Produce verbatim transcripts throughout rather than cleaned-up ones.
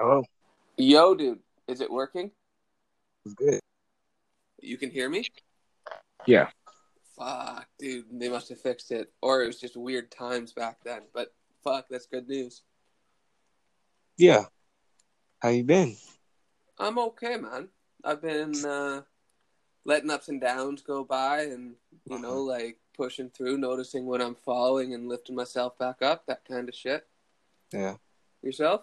Hello. Yo, dude. Is it working? It's good. You can hear me? Yeah. Fuck, dude. They must have fixed it. Or it was just weird times back then. But fuck, that's good news. Yeah. How you been? I'm okay, man. I've been uh, letting ups and downs go by and, you uh-huh. know, like pushing through, noticing when I'm falling and lifting myself back up, that kind of shit. Yeah. Yourself?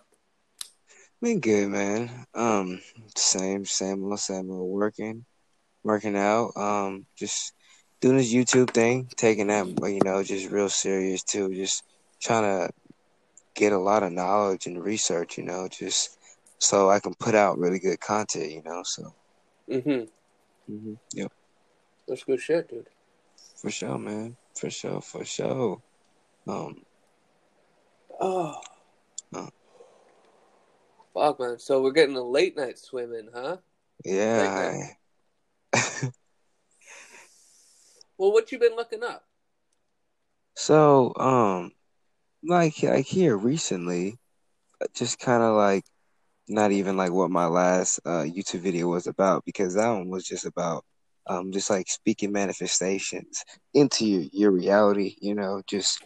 Been good, man. Um, same, same, same. Working, working out. Um, just doing this YouTube thing, taking that, you know, just real serious too. Just trying to get a lot of knowledge and research, you know, just so I can put out really good content, you know. So. Mhm. Mhm. Yep. That's good shit, dude. For sure, man. For sure. For sure. Um. Oh. Uh, Fuck, man. So we're getting a late night swim in, huh? Yeah. I... Well, what you been looking up? So, um, like, like here recently, just kind of like not even like what my last uh, YouTube video was about, because that one was just about um, just like speaking manifestations into your, your reality, you know, just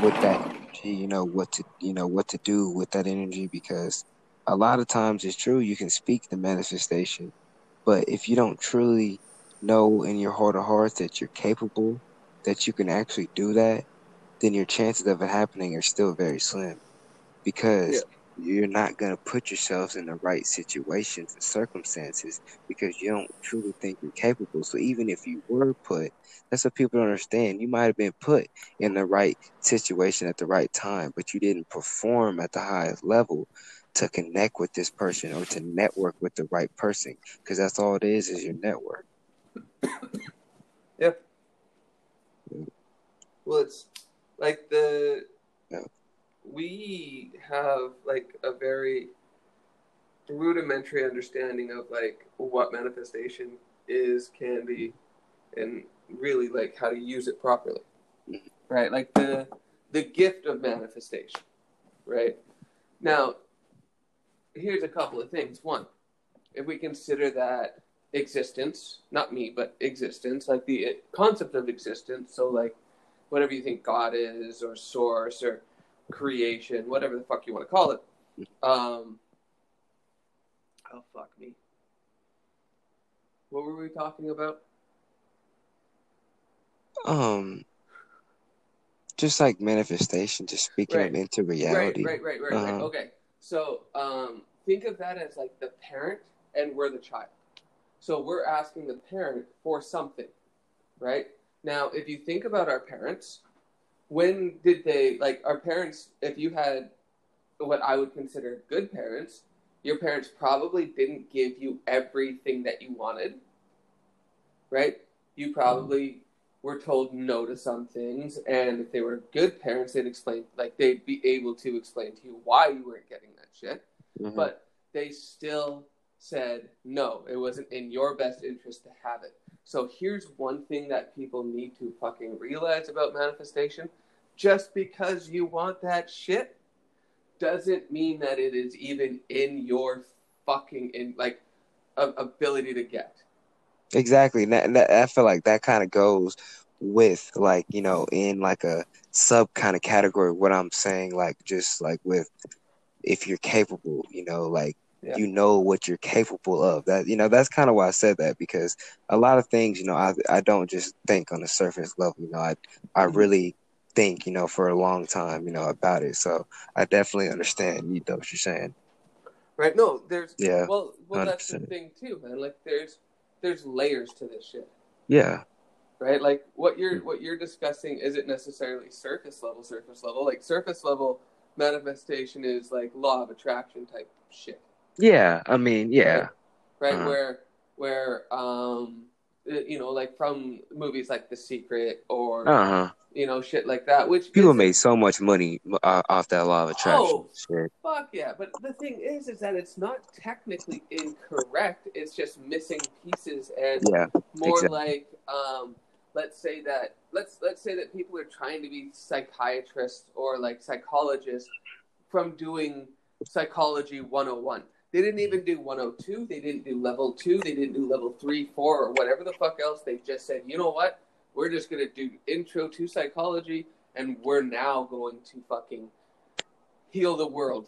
with that energy, you know, what to, you know, what to do with that energy, because a lot of times it's true, you can speak the manifestation, but if you don't truly know in your heart of hearts that you're capable, that you can actually do that, then your chances of it happening are still very slim, because yeah. you're not going to put yourselves in the right situations and circumstances because you don't truly think you're capable. So even if you were put, that's what people don't understand. You might have been put in the right situation at the right time, but you didn't perform at the highest level to connect with this person or to network with the right person, because that's all it is, is your network. Yeah. yeah. Well, it's like the, yeah. we have like a very rudimentary understanding of like what manifestation is, can be, and really like how to use it properly, right? Like the, the gift of manifestation, right? Now, here's a couple of things. One, if we consider that existence, not me, but existence, like the concept of existence, so like whatever you think God is or source or creation, whatever the fuck you want to call it. Um, oh, fuck me. What were we talking about? Um, just like manifestation, just speaking right. of into reality. Right, right, right, right, uh-huh. right. Okay. So um, think of that as like the parent and we're the child. So we're asking the parent for something, right? Now, if you think about our parents, when did they, like our parents, if you had what I would consider good parents, your parents probably didn't give you everything that you wanted, right? You probably were told no to some things, and if they were good parents, they'd explain, like they'd be able to explain to you why you weren't getting that shit, mm-hmm. but they still said no, it wasn't in your best interest to have it. So here's one thing that people need to fucking realize about manifestation. Just because you want that shit doesn't mean that it is even in your fucking, in like a- ability to get. Exactly. And I feel like that kind of goes with like, you know, in like a sub kind of category, what I'm saying, like just like with if you're capable, you know, like yeah. you know what you're capable of. That, you know, that's kind of why I said that, because a lot of things, you know, I I don't just think on the surface level, you know, I, I really think, you know, for a long time, you know, about it. So I definitely understand, you know, what you're saying. Right. No, there's, yeah, well, well that's the thing too, man. Like there's, There's layers to this shit. Yeah. Right? Like what you're what you're discussing isn't necessarily surface level, surface level. Like surface level manifestation is like law of attraction type shit. Yeah, I mean, yeah. Right, right? Uh-huh. where where um you know, like from movies like The Secret or uh-huh. you know, shit like that, which people is, made so much money uh, off that law of attraction. Oh, shit. Fuck yeah. But the thing is, is that it's not technically incorrect. It's just missing pieces and yeah, more exactly. like, um, let's say that, let's, let's say that people are trying to be psychiatrists or like psychologists from doing psychology one oh one. They didn't even do one oh two. They didn't do level two. They didn't do level three, four, or whatever the fuck else. They just said, you know what? We're just going to do intro to psychology, and we're now going to fucking heal the world.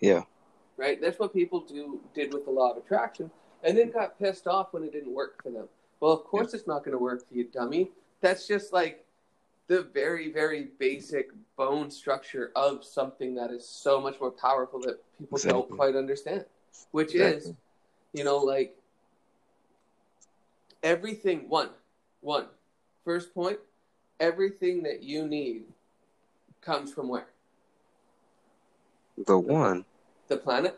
Yeah. Right? That's what people do did with the law of attraction, and then got pissed off when it didn't work for them. Well, of course yeah. It's not going to work for you, dummy. That's just like the very, very basic bone structure of something that is so much more powerful that people exactly. don't quite understand, which exactly. is, you know, like everything, one, one, first point, everything that you need comes from where? The one. The planet,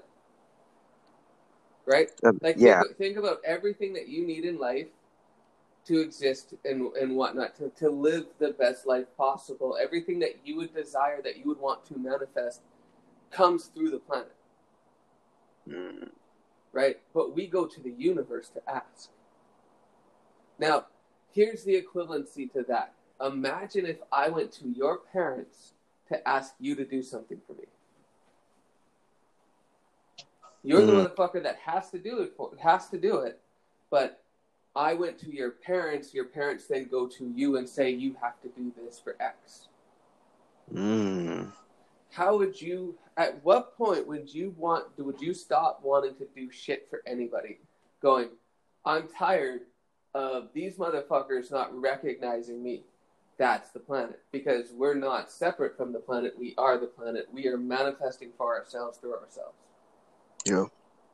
right? Um, like, yeah. think, think about everything that you need in life to exist and and whatnot, to, to live the best life possible. Everything that you would desire, that you would want to manifest, comes through the planet. Mm. Right? But we go to the universe to ask. Now, here's the equivalency to that. Imagine if I went to your parents to ask you to do something for me. You're mm. the motherfucker that has to do it, for, has to do it, but I went to your parents, your parents then go to you and say, you have to do this for X. Mm. How would you, at what point would you want, would you stop wanting to do shit for anybody? Going, I'm tired of these motherfuckers not recognizing me. That's the planet. Because we're not separate from the planet. We are the planet. We are manifesting for ourselves through ourselves. Yeah.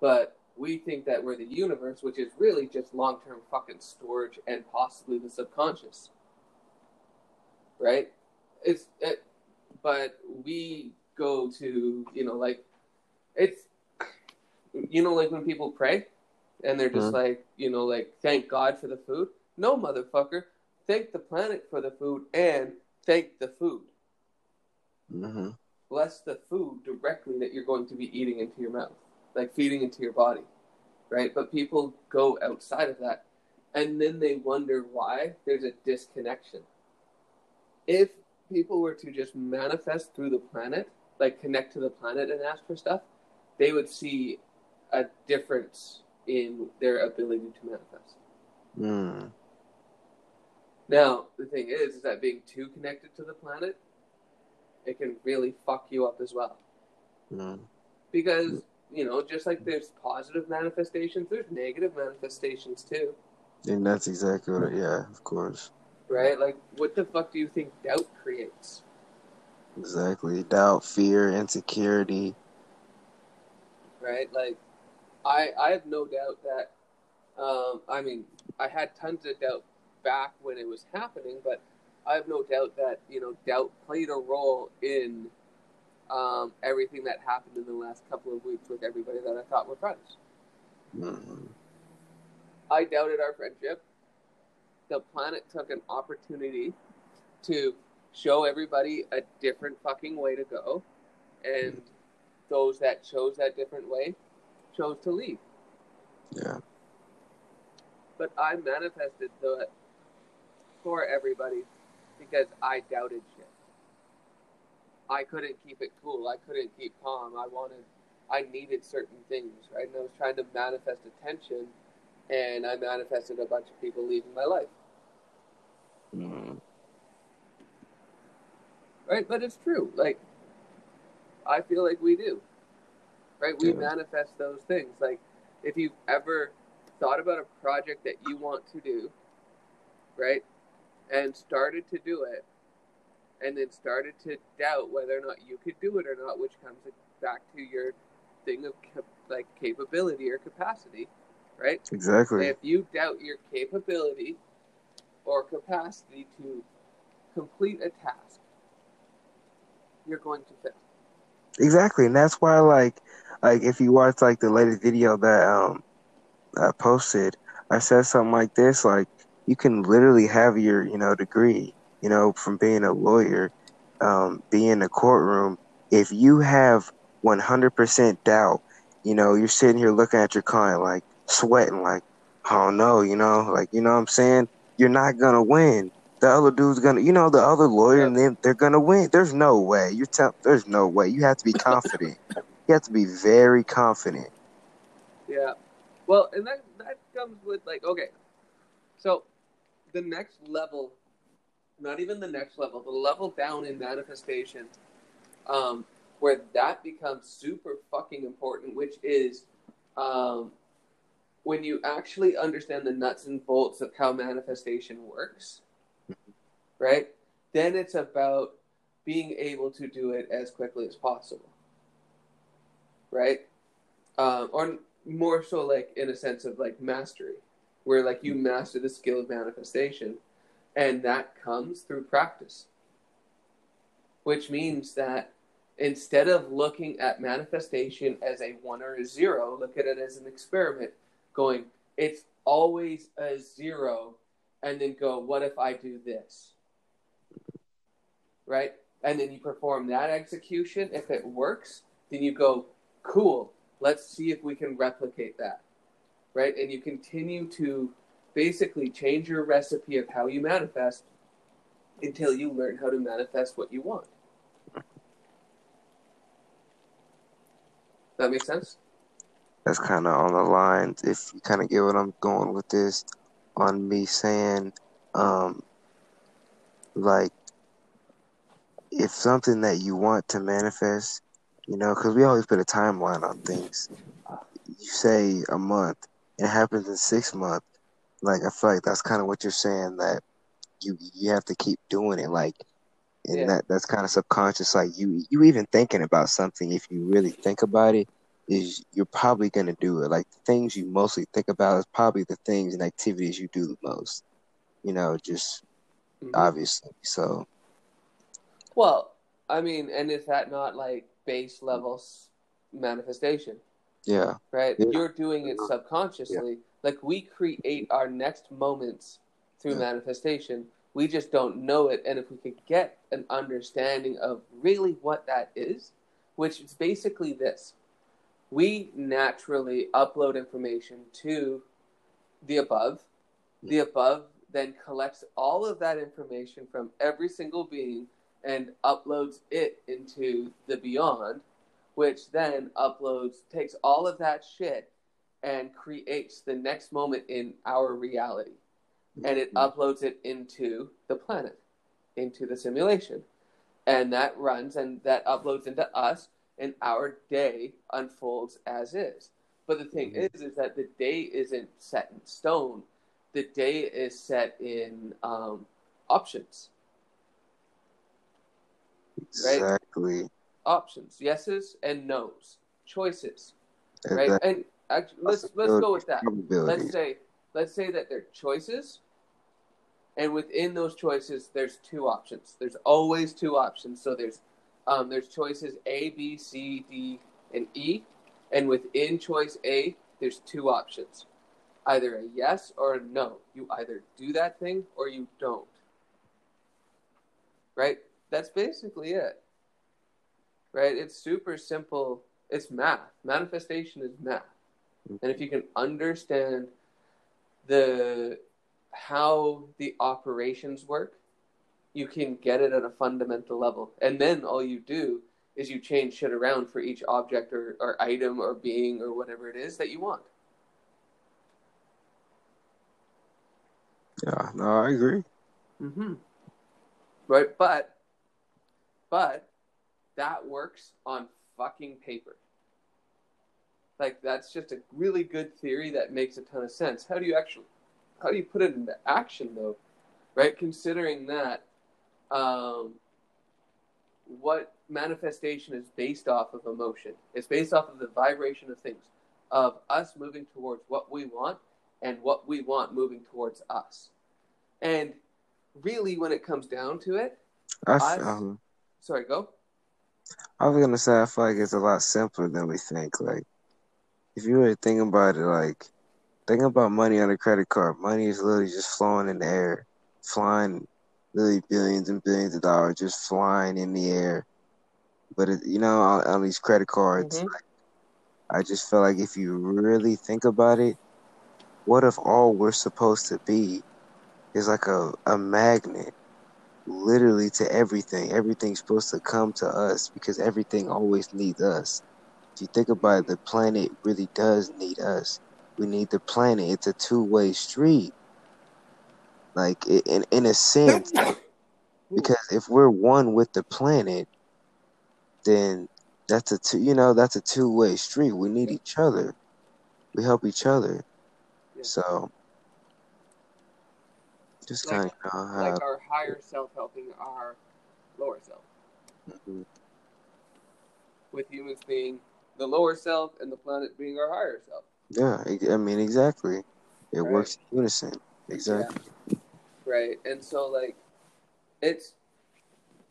But we think that we're the universe, which is really just long-term fucking storage and possibly the subconscious, right? It's, it, but we go to, you know, like, it's, you know, like when people pray and they're just mm-hmm. like, you know, like, thank God for the food. No, motherfucker, thank the planet for the food and thank the food. Mm-hmm. Bless the food directly that you're going to be eating into your mouth. Like feeding into your body, right? But people go outside of that, and then they wonder why there's a disconnection. If people were to just manifest through the planet, like connect to the planet and ask for stuff, they would see a difference in their ability to manifest. Mm. Now, the thing is, is that being too connected to the planet, it can really fuck you up as well. Mm. Because... you know, just like there's positive manifestations, there's negative manifestations too. And that's exactly what, yeah, of course. Right? Like, what the fuck do you think doubt creates? Exactly. Doubt, fear, insecurity. Right? Like, I I have no doubt that, um, I mean, I had tons of doubt back when it was happening, but I have no doubt that, you know, doubt played a role in... Um, everything that happened in the last couple of weeks with everybody that I thought were friends. Mm-hmm. I doubted our friendship. The planet took an opportunity to show everybody a different fucking way to go. And those that chose that different way chose to leave. Yeah. But I manifested that for everybody because I doubted shit. I couldn't keep it cool. I couldn't keep calm. I wanted, I needed certain things, right? And I was trying to manifest attention, and I manifested a bunch of people leaving my life. Mm. Right? But it's true. Like, I feel like we do. Right? We yeah. manifest those things. Like, if you've ever thought about a project that you want to do, right? And started to do it, and then started to doubt whether or not you could do it or not, which comes back to your thing of cap- like capability or capacity, right? Exactly. And if you doubt your capability or capacity to complete a task, you're going to fail. Exactly, and that's why, like, like if you watch like the latest video that um I posted, I said something like this: like, you can literally have your, you know, degree. You know, from being a lawyer, um, being in a courtroom, if you have one hundred percent doubt, you know, you're sitting here looking at your client, like, sweating, like, I don't know, you know, like, you know what I'm saying? You're not going to win. The other dude's going to, you know, the other lawyer, and then they're going to win. There's no way. You're t- There's no way. You have to be confident. You have to be very confident. Yeah. Well, and that that comes with, like, okay. So the next level, not even the next level, the level down in manifestation, um, where that becomes super fucking important, which is um, when you actually understand the nuts and bolts of how manifestation works, right? Then it's about being able to do it as quickly as possible, right? Um, or more so, like, in a sense of, like, mastery, where, like, you master the skill of manifestation, and that comes through practice, which means that instead of looking at manifestation as a one or a zero, look at it as an experiment, going, it's always a zero, and then go, what if I do this? Right? And then you perform that execution. If it works, then you go, cool, let's see if we can replicate that. Right? And you continue to basically change your recipe of how you manifest until you learn how to manifest what you want. That makes sense? That's kind of on the lines, if you kind of get what I'm going with this, on me saying, um, like, if something that you want to manifest, you know, because we always put a timeline on things. You say a month, it happens in six months. Like, I feel like that's kind of what you're saying, that you you have to keep doing it. Like, and yeah. that, that's kind of subconscious. Like, you you even thinking about something, if you really think about it, is you're probably going to do it. Like, the things you mostly think about is probably the things and activities you do the most. You know, just mm-hmm. obviously, so... Well, I mean, and is that not, like, base level manifestation? Yeah. Right? Yeah. You're doing it subconsciously. Yeah. Like, we create our next moments through yeah. manifestation. We just don't know it. And if we could get an understanding of really what that is, which is basically this. We naturally upload information to the above. Yeah. The above then collects all of that information from every single being and uploads it into the beyond, which then uploads, takes all of that shit and creates the next moment in our reality. And it mm-hmm. uploads it into the planet, into the simulation. And that runs and that uploads into us, and our day unfolds as is. But the thing mm-hmm. is, is that the day isn't set in stone. The day is set in um, options. Right? Exactly. Options, yeses and nos, choices, right? Exactly. And actually, let's let's go with that. Let's say let's say that they're choices, and within those choices, there's two options. There's always two options. So there's um, there's choices A, B, C, D, and E, and within choice A, there's two options, either a yes or a no. You either do that thing or you don't. Right. That's basically it, right? It's super simple. It's math. Manifestation is math. And if you can understand the how the operations work, you can get it at a fundamental level. And then all you do is you change shit around for each object or, or item or being or whatever it is that you want. Yeah, no, I agree. Mm-hmm. Right, but But that works on fucking paper. Like, that's just a really good theory that makes a ton of sense. How do you actually, how do you put it into action, though? Right? Considering that, um, what manifestation is based off of emotion. It's based off of the vibration of things, of us moving towards what we want and what we want moving towards us. And really, when it comes down to it, I feel... Sorry, go. I was gonna say, I feel like it's a lot simpler than we think. Like, if you were thinking about it, like, think about money on a credit card. Money is literally just flowing in the air, flying, literally billions and billions of dollars just flying in the air. But it, you know, on, on these credit cards, mm-hmm. like, I just feel like if you really think about it, what if all we're supposed to be is like a, a magnet? Literally to everything. Everything's supposed to come to us because everything always needs us. If you think about it, the planet really does need us. We need the planet. It's a two-way street. Like, in, in a sense, because if we're one with the planet, then that's a two, you know, that's a two-way street. We need each other. We help each other. Yeah. So, just like, kind of know how. Like our higher self helping our lower self. Mm-hmm. With humans being the lower self and the planet being our higher self. Yeah, I mean, exactly. It right. works in unison. Exactly. Yeah. Right. And so, like, it's,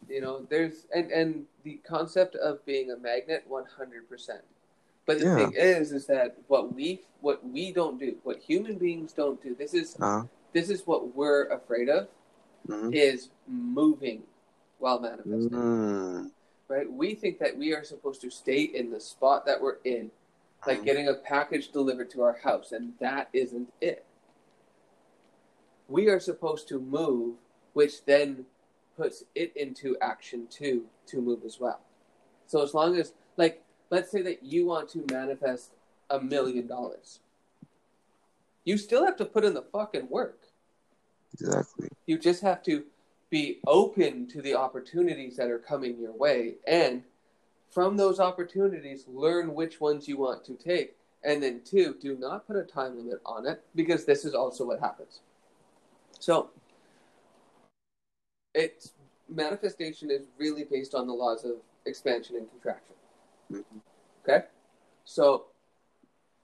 you know, there's, and, and the concept of being a magnet, one hundred percent. But the yeah. thing is, is that what we, what we don't do, what human beings don't do, this is, uh-huh. this is what we're afraid of, mm-hmm. is moving while manifesting. Mm. Right? We think that we are supposed to stay in the spot that we're in, like mm-hmm. getting a package delivered to our house, and that isn't it. We are supposed to move, which then puts it into action too, to move as well. So as long as, like, let's say that you want to manifest a million dollars. You still have to put in the fucking work. Exactly. You just have to be open to the opportunities that are coming your way, and from those opportunities, learn which ones you want to take. And then two, do not put a time limit on it, because this is also what happens. So, it's, manifestation is really based on the laws of expansion and contraction. Mm-hmm. Okay? So,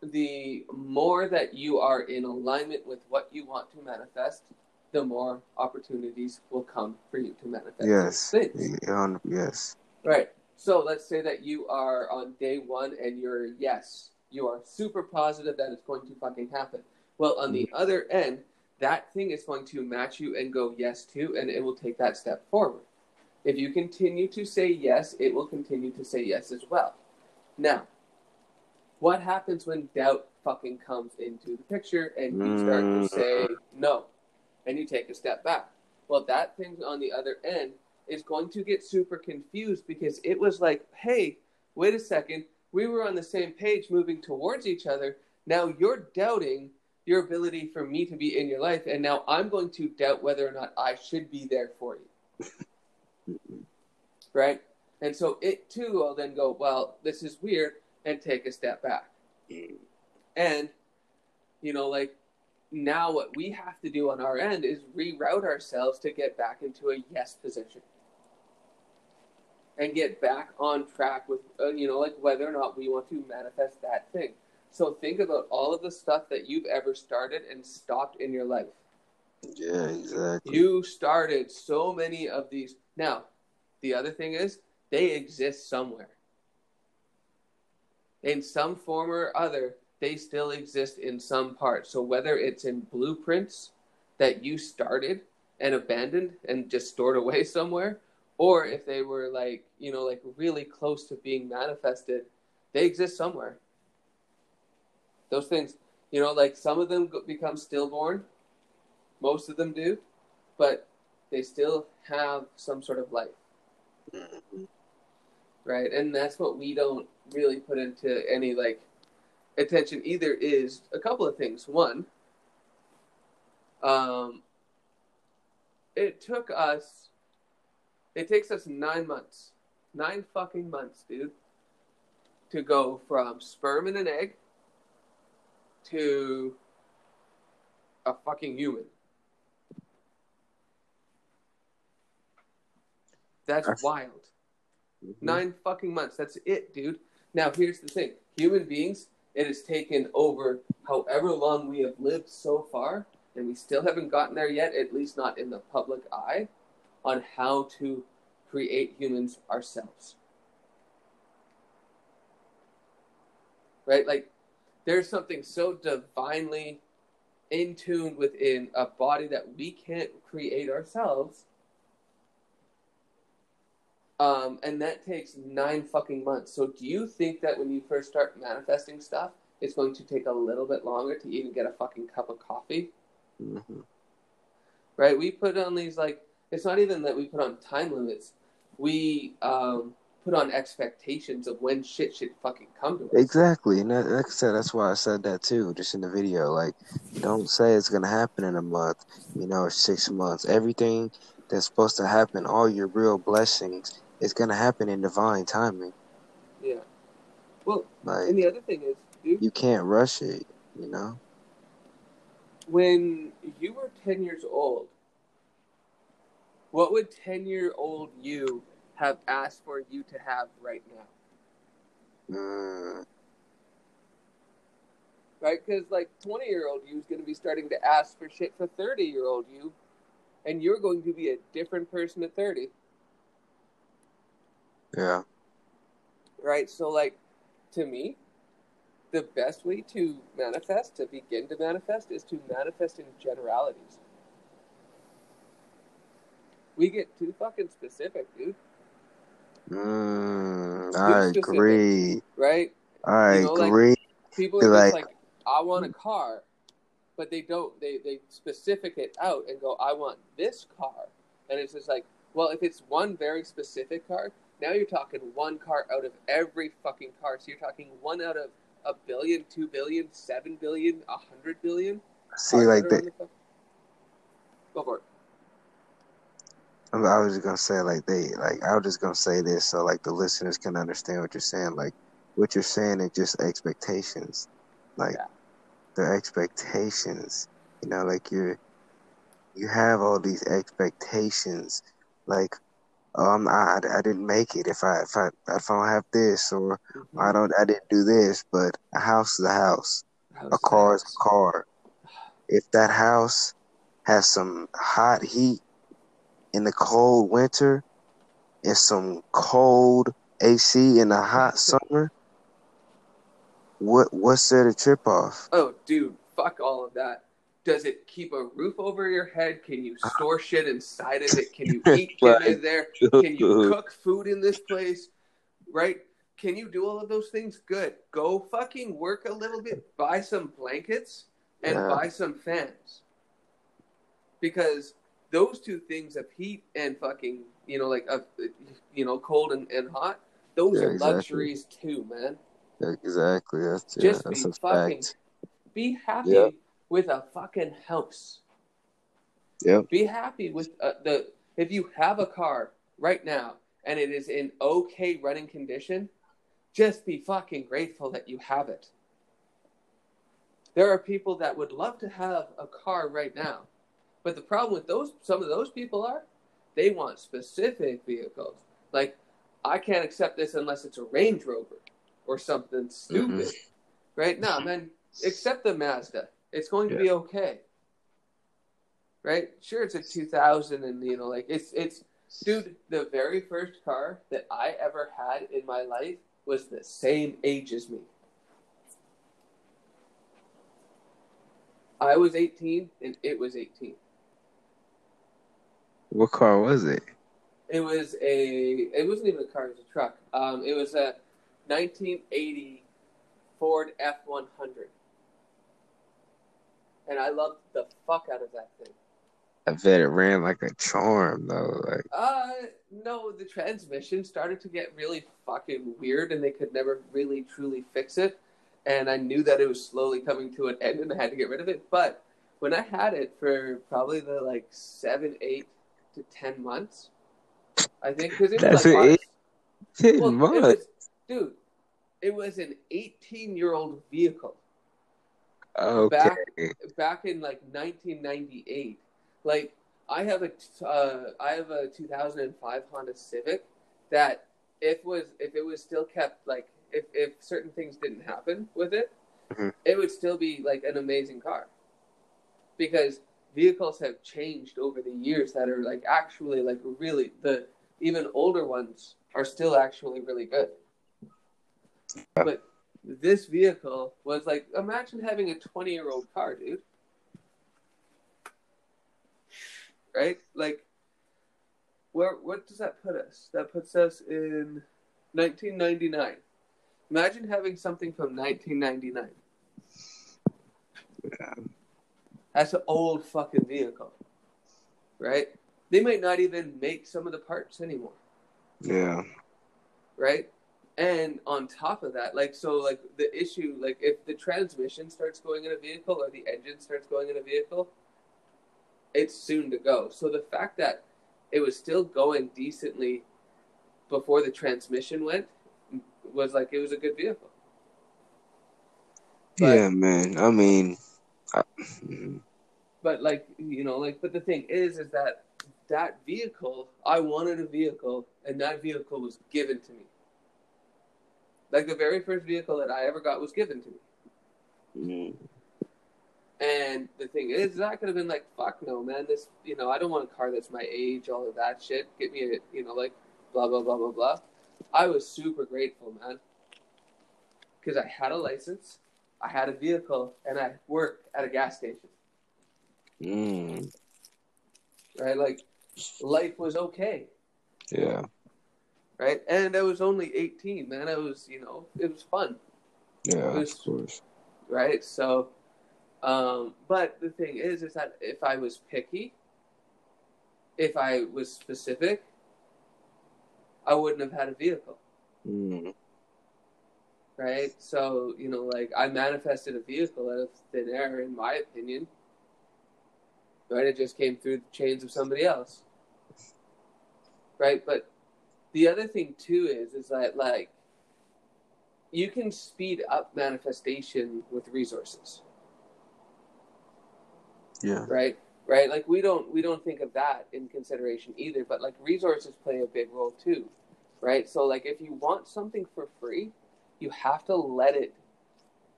the more that you are in alignment with what you want to manifest, the more opportunities will come for you to manifest. Yes. Things. Um, yes. Right. So let's say that you are on day one and you're, yes, you are super positive that it's going to fucking happen. Well, on the other end, that thing is going to match you and go yes to, and it will take that step forward. If you continue to say yes, it will continue to say yes as well. Now, what happens when doubt fucking comes into the picture and you start to say no, and you take a step back? Well, that thing on the other end is going to get super confused, because it was like, hey, wait a second, we were on the same page moving towards each other. Now you're doubting your ability for me to be in your life, and now I'm going to doubt whether or not I should be there for you. Right? And so it too will then go, well, this is weird, and take a step back. And, you know, like, now what we have to do on our end is reroute ourselves to get back into a yes position. And get back on track with, uh, you know, like whether or not we want to manifest that thing. So think about all of the stuff that you've ever started and stopped in your life. Yeah, exactly. You started so many of these. Now, the other thing is, they exist somewhere. In some form or other, they still exist in some part. So whether it's in blueprints that you started and abandoned and just stored away somewhere, or if they were like, you know, like really close to being manifested, they exist somewhere. Those things, you know, like some of them go- become stillborn. Most of them do, but they still have some sort of life. Mm-hmm. Right. And that's what we don't really put into any like attention either, is a couple of things. One, um, it took us. It takes us nine months, nine fucking months, dude, to go from sperm in an egg to a fucking human. That's, That's... wild. Mm-hmm. Nine fucking months. That's it, dude. Now, here's the thing. Human beings, it has taken over however long we have lived so far, and we still haven't gotten there yet, at least not in the public eye, on how to create humans ourselves. Right? Like, there's something so divinely in tune within a body that we can't create ourselves. Um, and that takes nine fucking months. So do you think that when you first start manifesting stuff, it's going to take a little bit longer to even get a fucking cup of coffee? Mm-hmm. Right? We put on these, like, it's not even that we put on time limits. We um, put on expectations of when shit should fucking come to us. Exactly. And that, like I said, that's why I said that too, just in the video. Like, don't say it's going to happen in a month, you know, or six months. Everything that's supposed to happen, all your real blessings, is going to happen in divine timing. Yeah. Well, like, and the other thing is, dude, you can't rush it, you know? When you were ten years old, what would ten-year-old you have asked for you to have right now? Mm. Right? Because, like, twenty-year-old you is going to be starting to ask for shit for thirty-year-old you, and you're going to be a different person at thirty. Yeah. Right? So, like, to me, the best way to manifest, to begin to manifest, is to manifest in generalities. We get too fucking specific, dude. Mm, I specific, agree. Right? I you know, agree. Like, people are like, just like, I want a car, but they don't. They, they specific it out and go, I want this car. And it's just like, well, if it's one very specific car, now you're talking one car out of every fucking car. So you're talking one out of a billion, two billion, seven billion, a hundred billion. See, like that. The... Go for it. I was just gonna say, like they, like I was just gonna say this so like the listeners can understand what you're saying. Like what you're saying is just expectations, like yeah. their expectations. You know, like you're, you have all these expectations, like. Um, I, I didn't make it. If I if I if I don't have this, or mm-hmm. I don't, I didn't do this. But a house is a house, house a car is a car. If that house has some hot heat in the cold winter, and some cold A C in the hot summer, what what's there to trip off? Oh, dude, fuck all of that. Does it keep a roof over your head? Can you store shit inside of it? Can you eat shit in there? Can you cook food in this place? Right? Can you do all of those things? Good. Go fucking work a little bit. Buy some blankets and yeah. buy some fans. Because those two things of heat and fucking, you know, like, uh, you know, cold and, and hot, those yeah, are exactly. luxuries too, man. Yeah, exactly. That's, yeah, Just that's be fucking, fact. be happy. Yeah. With a fucking house. Yeah. Be happy with uh, the... If you have a car right now and it is in okay running condition, just be fucking grateful that you have it. There are people that would love to have a car right now. But the problem with those, some of those people are, they want specific vehicles. Like, I can't accept this unless it's a Range Rover or something stupid. Mm-hmm. Right? No, man, accept the Mazda. It's going to yeah. be okay, right? Sure, it's a two thousand, and you know, like it's it's, dude. The very first car that I ever had in my life was the same age as me. I was eighteen, and it was eighteen. What car was it? It was a. It wasn't even a car; it was a truck. Um, it was a nineteen eighty Ford F one hundred. And I loved the fuck out of that thing. I bet it ran like a charm, though. Like, uh, no, the transmission started to get really fucking weird, and they could never really truly fix it. And I knew that it was slowly coming to an end, and I had to get rid of it. But when I had it for probably the like seven, eight to ten months, I think, because it was like eight, well, months, it was, dude. It was an eighteen-year-old vehicle. Okay. Back, back in like nineteen ninety-eight, like I have a uh, I have a two thousand five Honda Civic that if was if it was still kept like if, if certain things didn't happen with it, mm-hmm. it would still be like an amazing car, because vehicles have changed over the years that are like actually like really the even older ones are still actually really good, yeah. but. This vehicle was like, imagine having a twenty-year-old car, dude. Right? Like, where? What does that put us? That puts us in nineteen ninety-nine. Imagine having something from nineteen ninety-nine. Yeah. That's an old fucking vehicle. Right? They might not even make some of the parts anymore. Yeah. right? And on top of that, like, so, like, the issue, like, if the transmission starts going in a vehicle or the engine starts going in a vehicle, it's soon to go. So the fact that it was still going decently before the transmission went was, like, it was a good vehicle. But, yeah, man. I mean... I... But, like, you know, like, but the thing is, is that that vehicle, I wanted a vehicle, and that vehicle was given to me. Like, the very first vehicle that I ever got was given to me. Mm-hmm. And the thing is, that could have been like, fuck no, man, this, you know, I don't want a car that's my age, all of that shit. Get me a, you know, like, blah, blah, blah, blah, blah. I was super grateful, man. Because I had a license, I had a vehicle, and I worked at a gas station. Mm. Right? Like, life was okay. Yeah. Right? And I was only eighteen, man. I was, you know, it was fun. Yeah, it was, of course. Right? So, um, but the thing is, is that if I was picky, if I was specific, I wouldn't have had a vehicle. Mm. Right? So, you know, like, I manifested a vehicle out of thin air, in my opinion. Right? It just came through the chains of somebody else. Right? But the other thing, too, is is that, like, you can speed up manifestation with resources. Yeah. Right? Right? Like, we don't we don't think of that in consideration either, but, like, resources play a big role, too. Right? So, like, if you want something for free, you have to let it...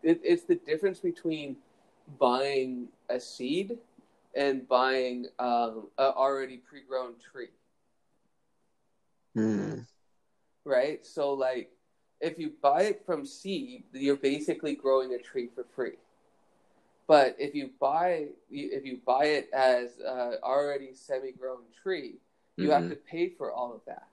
it it's the difference between buying a seed and buying um, an already pre-grown tree. Mm. Right? So, like, if you buy it from seed, you're basically growing a tree for free. But if you buy if you buy it as an already semi-grown tree, you mm-hmm. have to pay for all of that.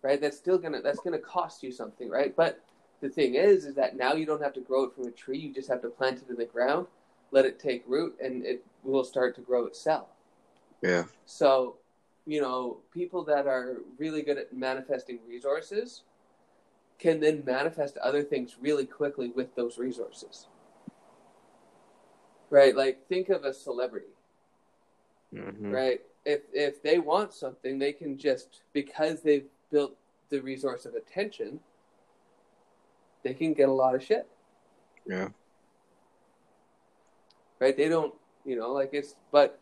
Right? That's still gonna that's gonna cost you something, right? But the thing is, is that now you don't have to grow it from a tree. You just have to plant it in the ground, let it take root, and it will start to grow itself. Yeah. So, you know, people that are really good at manifesting resources can then manifest other things really quickly with those resources. Right? Like, think of a celebrity. Mm-hmm. Right? If if they want something, they can just, because they've built the resource of attention, they can get a lot of shit. Yeah. Right? They don't, you know, like it's, but,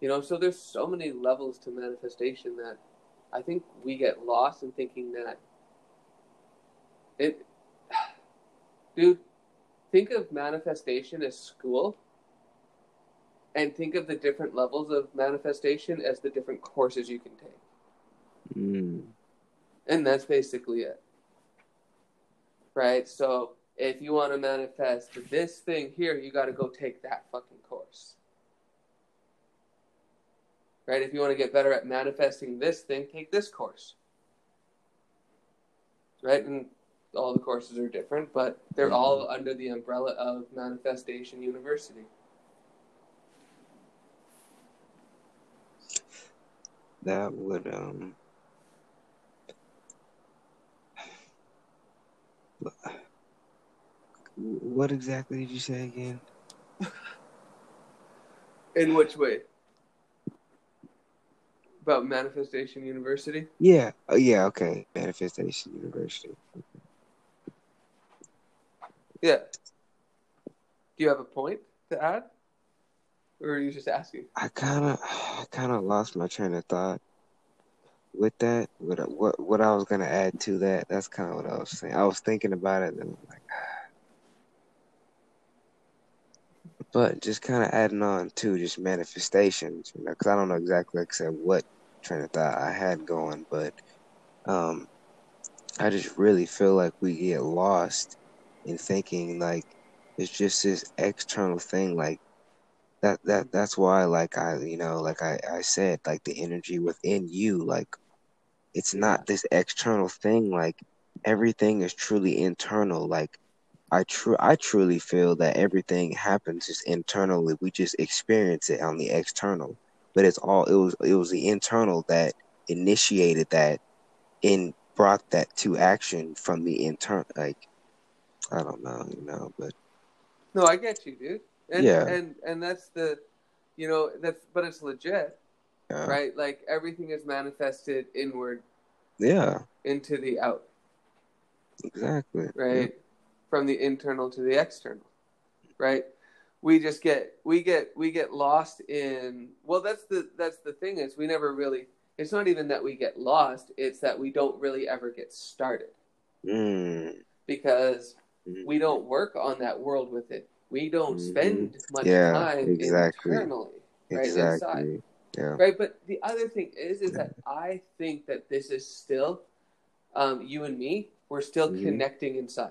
you know, so there's so many levels to manifestation that I think we get lost in thinking that it, dude, think of manifestation as school and think of the different levels of manifestation as the different courses you can take. Mm. And that's basically it. Right? So if you want to manifest this thing here, you got to go take that fucking course. Right? If you want to get better at manifesting this thing, take this course. Right? And all the courses are different, but they're mm-hmm. all under the umbrella of Manifestation University. That would, um... What exactly did you say again? In which way? About Manifestation University? Yeah. Oh, yeah, okay. Manifestation University. Yeah. Do you have a point to add? Or are you just asking? I kind of I kind of lost my train of thought with that. With what, what what I was going to add to that, that's kind of what I was saying. I was thinking about it and I'm like, ah. But just kind of adding on to just manifestations, you know, because I don't know exactly except what train of thought I had going, but um, I just really feel like we get lost in thinking like it's just this external thing, like that that that's why, like I you know, like I, I said, like the energy within you, like it's not this external thing, like everything is truly internal. Like I true I truly feel that everything happens just internally. We just experience it on the external, but it's all it was it was the internal that initiated that in brought that to action from the internal, like, I don't know, you know, but. No, I get you, dude. And, yeah. And, and that's the, you know, that's, but it's legit, yeah. right? Like, everything is manifested inward. Yeah. Into the out. Exactly. Right. Yeah. From the internal to the external. Right. We just get, we get, we get lost in, well, that's the, that's the thing is we never really, it's not even that we get lost. It's that we don't really ever get started mm. because mm. we don't work on that world with it. We don't mm. spend much yeah, time exactly. internally, right? Exactly. Inside, yeah. right? But the other thing is, is yeah. that I think that this is still, um, you and me, we're still mm. connecting inside.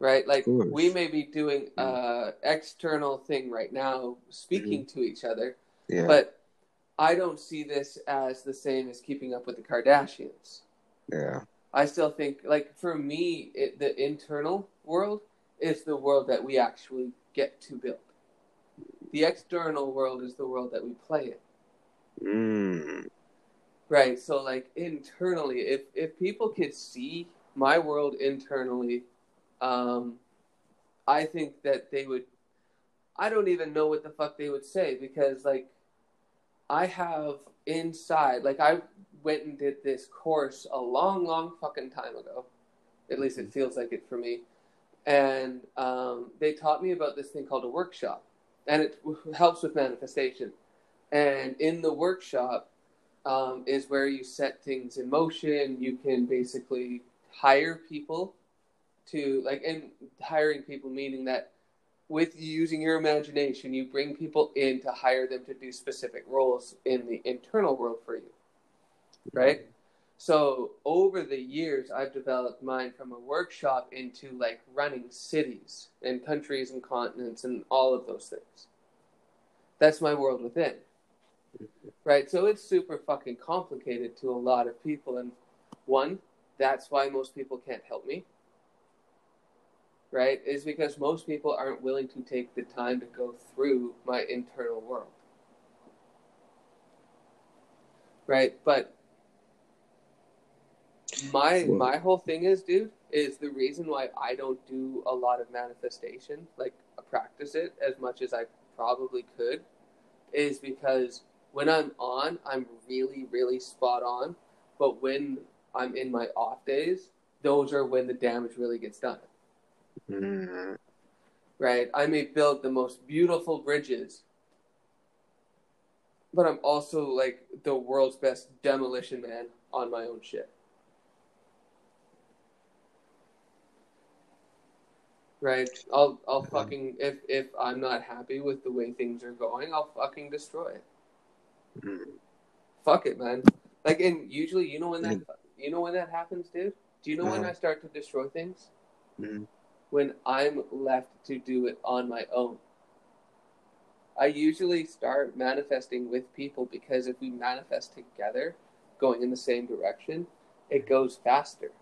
Right? Like we may be doing an uh, external thing right now, speaking mm-hmm. to each other, yeah. but I don't see this as the same as keeping up with the Kardashians. Yeah. I still think, like, for me, it, the internal world is the world that we actually get to build. The external world is the world that we play in. Mm. Right. So, like, internally, if, if people could see my world internally, Um, I think that they would, I don't even know what the fuck they would say because, like, I have inside, like, I went and did this course a long, long fucking time ago. At least it feels like it for me. And um, they taught me about this thing called a workshop. And it helps with manifestation. And in the workshop um, is where you set things in motion. You can basically hire people. To like and hiring people, meaning that with using your imagination, you bring people in to hire them to do specific roles in the internal world for you, right? So over the years, I've developed mine from a workshop into like running cities and countries and continents and all of those things. That's my world within, right? So it's super fucking complicated to a lot of people. And one, that's why most people can't help me. Right, is because most people aren't willing to take the time to go through my internal world. Right, but my well, my whole thing is, dude, is the reason why I don't do a lot of manifestation, like practice it as much as I probably could, is because when I'm on, I'm really, really spot on. But when I'm in my off days, those are when the damage really gets done. Mm-hmm. Right, I may build the most beautiful bridges, but I'm also like the world's best demolition man on my own shit. Right, I'll I'll mm-hmm. fucking if if I'm not happy with the way things are going, I'll fucking destroy it. Mm-hmm. Fuck it, man. Like, and usually, you know when that you know when that happens, dude. Do you know uh-huh. when I start to destroy things? Mm-hmm. When I'm left to do it on my own. I usually start manifesting with people because if we manifest together, going in the same direction, it goes faster.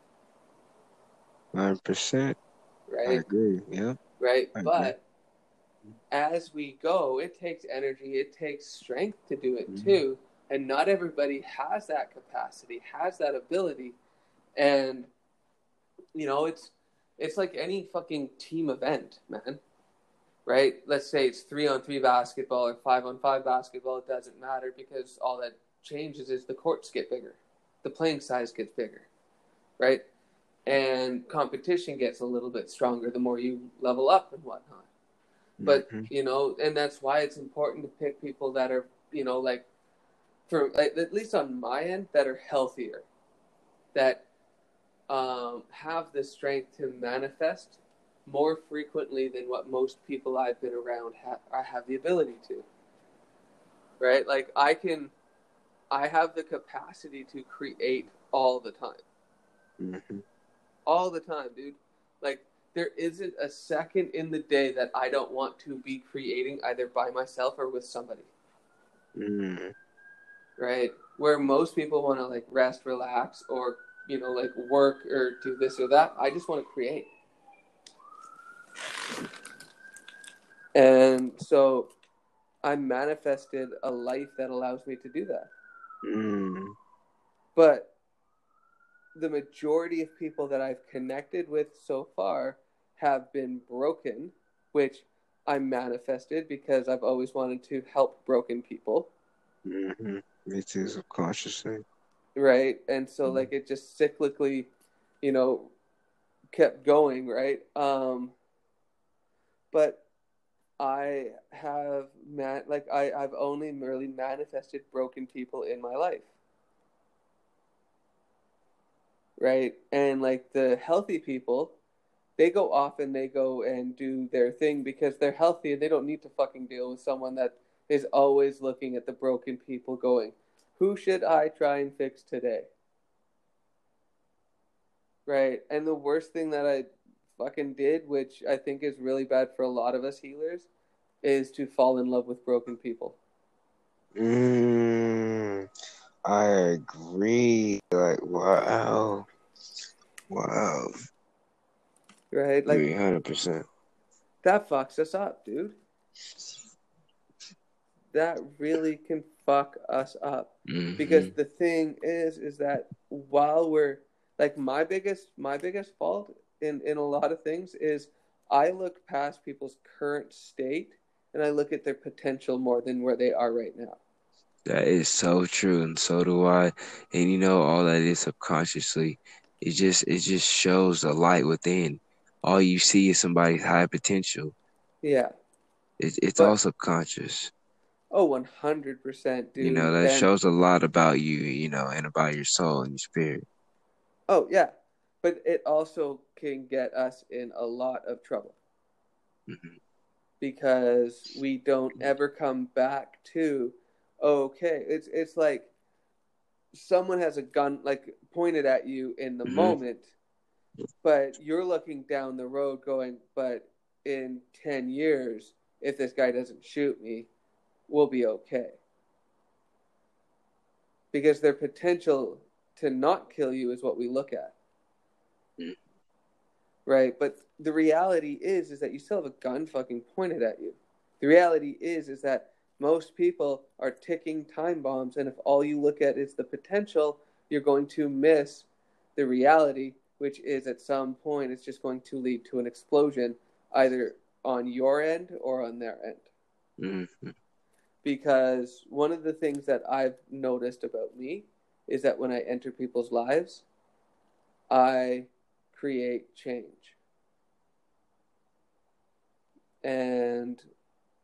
one hundred percent. Right? I agree, yeah. Right, I but agree. As we go, it takes energy, it takes strength to do it mm-hmm. too, and not everybody has that capacity, has that ability, and, you know, it's It's like any fucking team event, man, right? Let's say it's three on three basketball or five on five basketball. It doesn't matter because all that changes is the courts get bigger. The playing size gets bigger, right? And competition gets a little bit stronger the more you level up and whatnot. But, mm-hmm. you know, and that's why it's important to pick people that are, you know, like, for like, at least on my end, that are healthier, that Um, have the strength to manifest more frequently than what most people I've been around have, I have the ability to, right? Like I can, I have the capacity to create all the time, mm-hmm. all the time, dude. Like there isn't a second in the day that I don't want to be creating either by myself or with somebody, mm-hmm. right? Where most people want to like rest, relax, or you know, like work or do this or that. I just want to create. And so I manifested a life that allows me to do that. Mm. But the majority of people that I've connected with so far have been broken, which I manifested because I've always wanted to help broken people. Mm-hmm. Me too, subconsciously. Right. And so, mm-hmm. like, it just cyclically, you know, kept going, right? Um, but I have, man- like, I, I've only merely manifested broken people in my life. Right? And, like, the healthy people, they go off and they go and do their thing because they're healthy and they don't need to fucking deal with someone that is always looking at the broken people going, who should I try and fix today? Right? And the worst thing that I fucking did, which I think is really bad for a lot of us healers, is to fall in love with broken people. Mm, I agree. Like, wow. Wow. Right? Like, one hundred percent. That fucks us up, dude. That really can fuck us up. Mm-hmm. Because the thing is, is that while we're, like, my biggest, my biggest fault in, in a lot of things is I look past people's current state and I look at their potential more than where they are right now. That is so true. And so do I. And you know, all that is subconsciously, it just, it just shows the light within. All you see is somebody's high potential. Yeah. It, it's but, all subconscious. Oh, one hundred percent, dude. You know, that and, shows a lot about you, you know, and about your soul and your spirit. Oh, yeah. But it also can get us in a lot of trouble. Mm-hmm. Because we don't ever come back to, okay, it's it's like someone has a gun, like, pointed at you in the mm-hmm. moment, but you're looking down the road going, but in ten years, if this guy doesn't shoot me, we'll be okay. Because their potential to not kill you is what we look at. Mm. Right? But the reality is, is that you still have a gun fucking pointed at you. The reality is, is that most people are ticking time bombs, and if all you look at is the potential, you're going to miss the reality, which is at some point, it's just going to lead to an explosion, either on your end or on their end. Mm-hmm. Because one of the things that I've noticed about me is that when I enter people's lives, I create change. And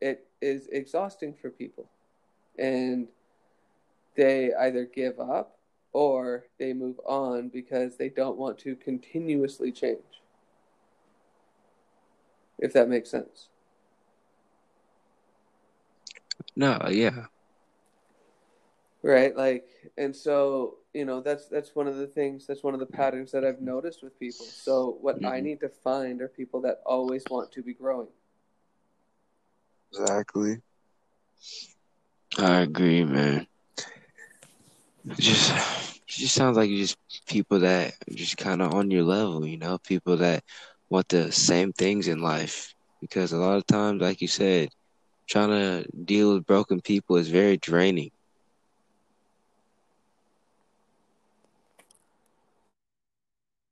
it is exhausting for people. And they either give up or they move on because they don't want to continuously change. If that makes sense. No, yeah. Right, like, and so, you know, that's that's one of the things, that's one of the patterns that I've noticed with people. So what mm-hmm. I need to find are people that always want to be growing. Exactly. I agree, man. It just, it just sounds like just people that are just kind of on your level, you know, people that want the same things in life. Because a lot of times, like you said, trying to deal with broken people is very draining.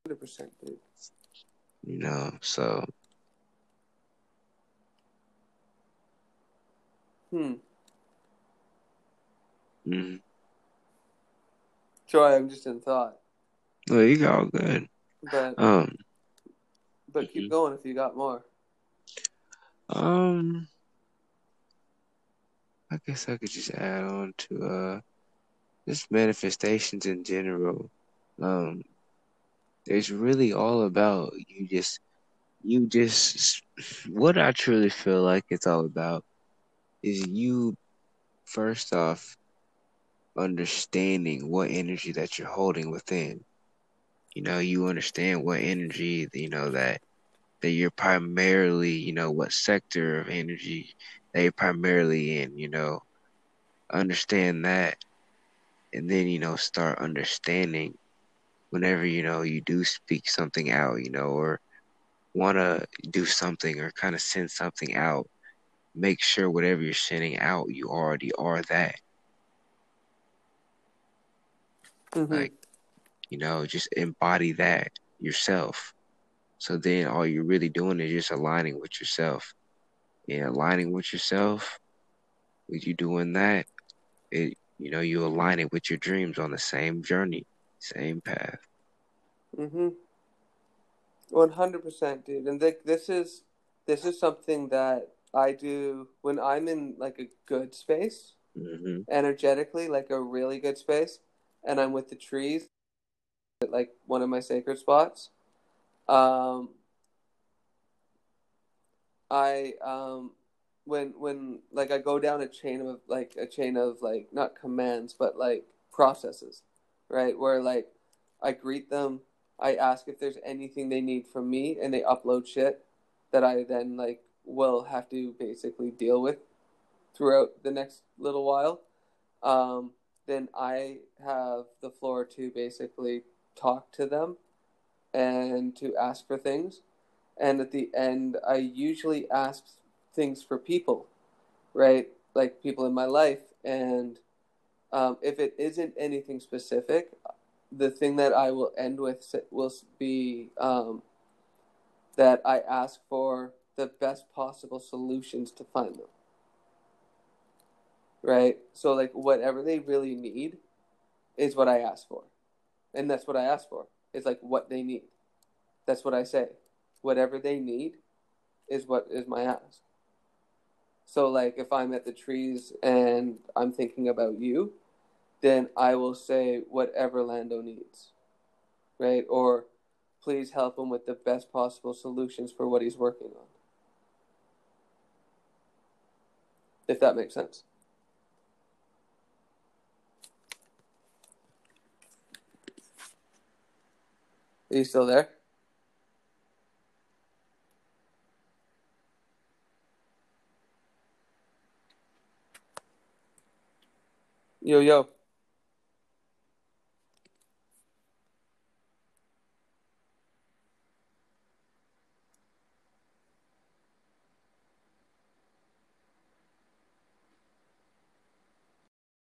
one hundred percent, dude. You know, so. Hmm. Hmm. Sorry, I'm just in thought. Oh, you got all good. But, um, but keep mm-hmm. going if you got more. Um... I guess I could just add on to uh, just manifestations in general. Um, it's really all about you just, you just, what I truly feel like it's all about is you, first off, understanding what energy that you're holding within. You know, you understand what energy, you know, that, that you're primarily, you know, what sector of energy they're primarily in, you know, understand that. And then, you know, start understanding whenever, you know, you do speak something out, you know, or want to do something or kind of send something out, make sure whatever you're sending out, you already are that. Mm-hmm. Like, you know, just embody that yourself. So then all you're really doing is just aligning with yourself. And aligning with yourself, with you doing that, it, you know, you align it with your dreams on the same journey, same path. Mm-hmm. one hundred percent, dude. And th- this is this is something that I do when I'm in, like, a good space, mm-hmm. energetically, like a really good space, and I'm with the trees, at, like, one of my sacred spots. Um, I, um, when, when, like, I go down a chain of, like, a chain of, like, not commands, but, like, processes, right? Where, like, I greet them, I ask if there's anything they need from me, and they upload shit that I then, like, will have to basically deal with throughout the next little while. Um, then I have the floor to basically talk to them and to ask for things. And at the end, I usually ask things for people, right? Like people in my life. And um, if it isn't anything specific, the thing that I will end with will be um, that I ask for the best possible solutions to find them. Right? So, like, whatever they really need is what I ask for. And that's what I ask for. It's, like, what they need. That's what I say. Whatever they need is what is my ask. So, like, if I'm at the trees and I'm thinking about you, then I will say whatever Lando needs, right? Or please help him with the best possible solutions for what he's working on. If that makes sense. Are you still there? Yo, yo.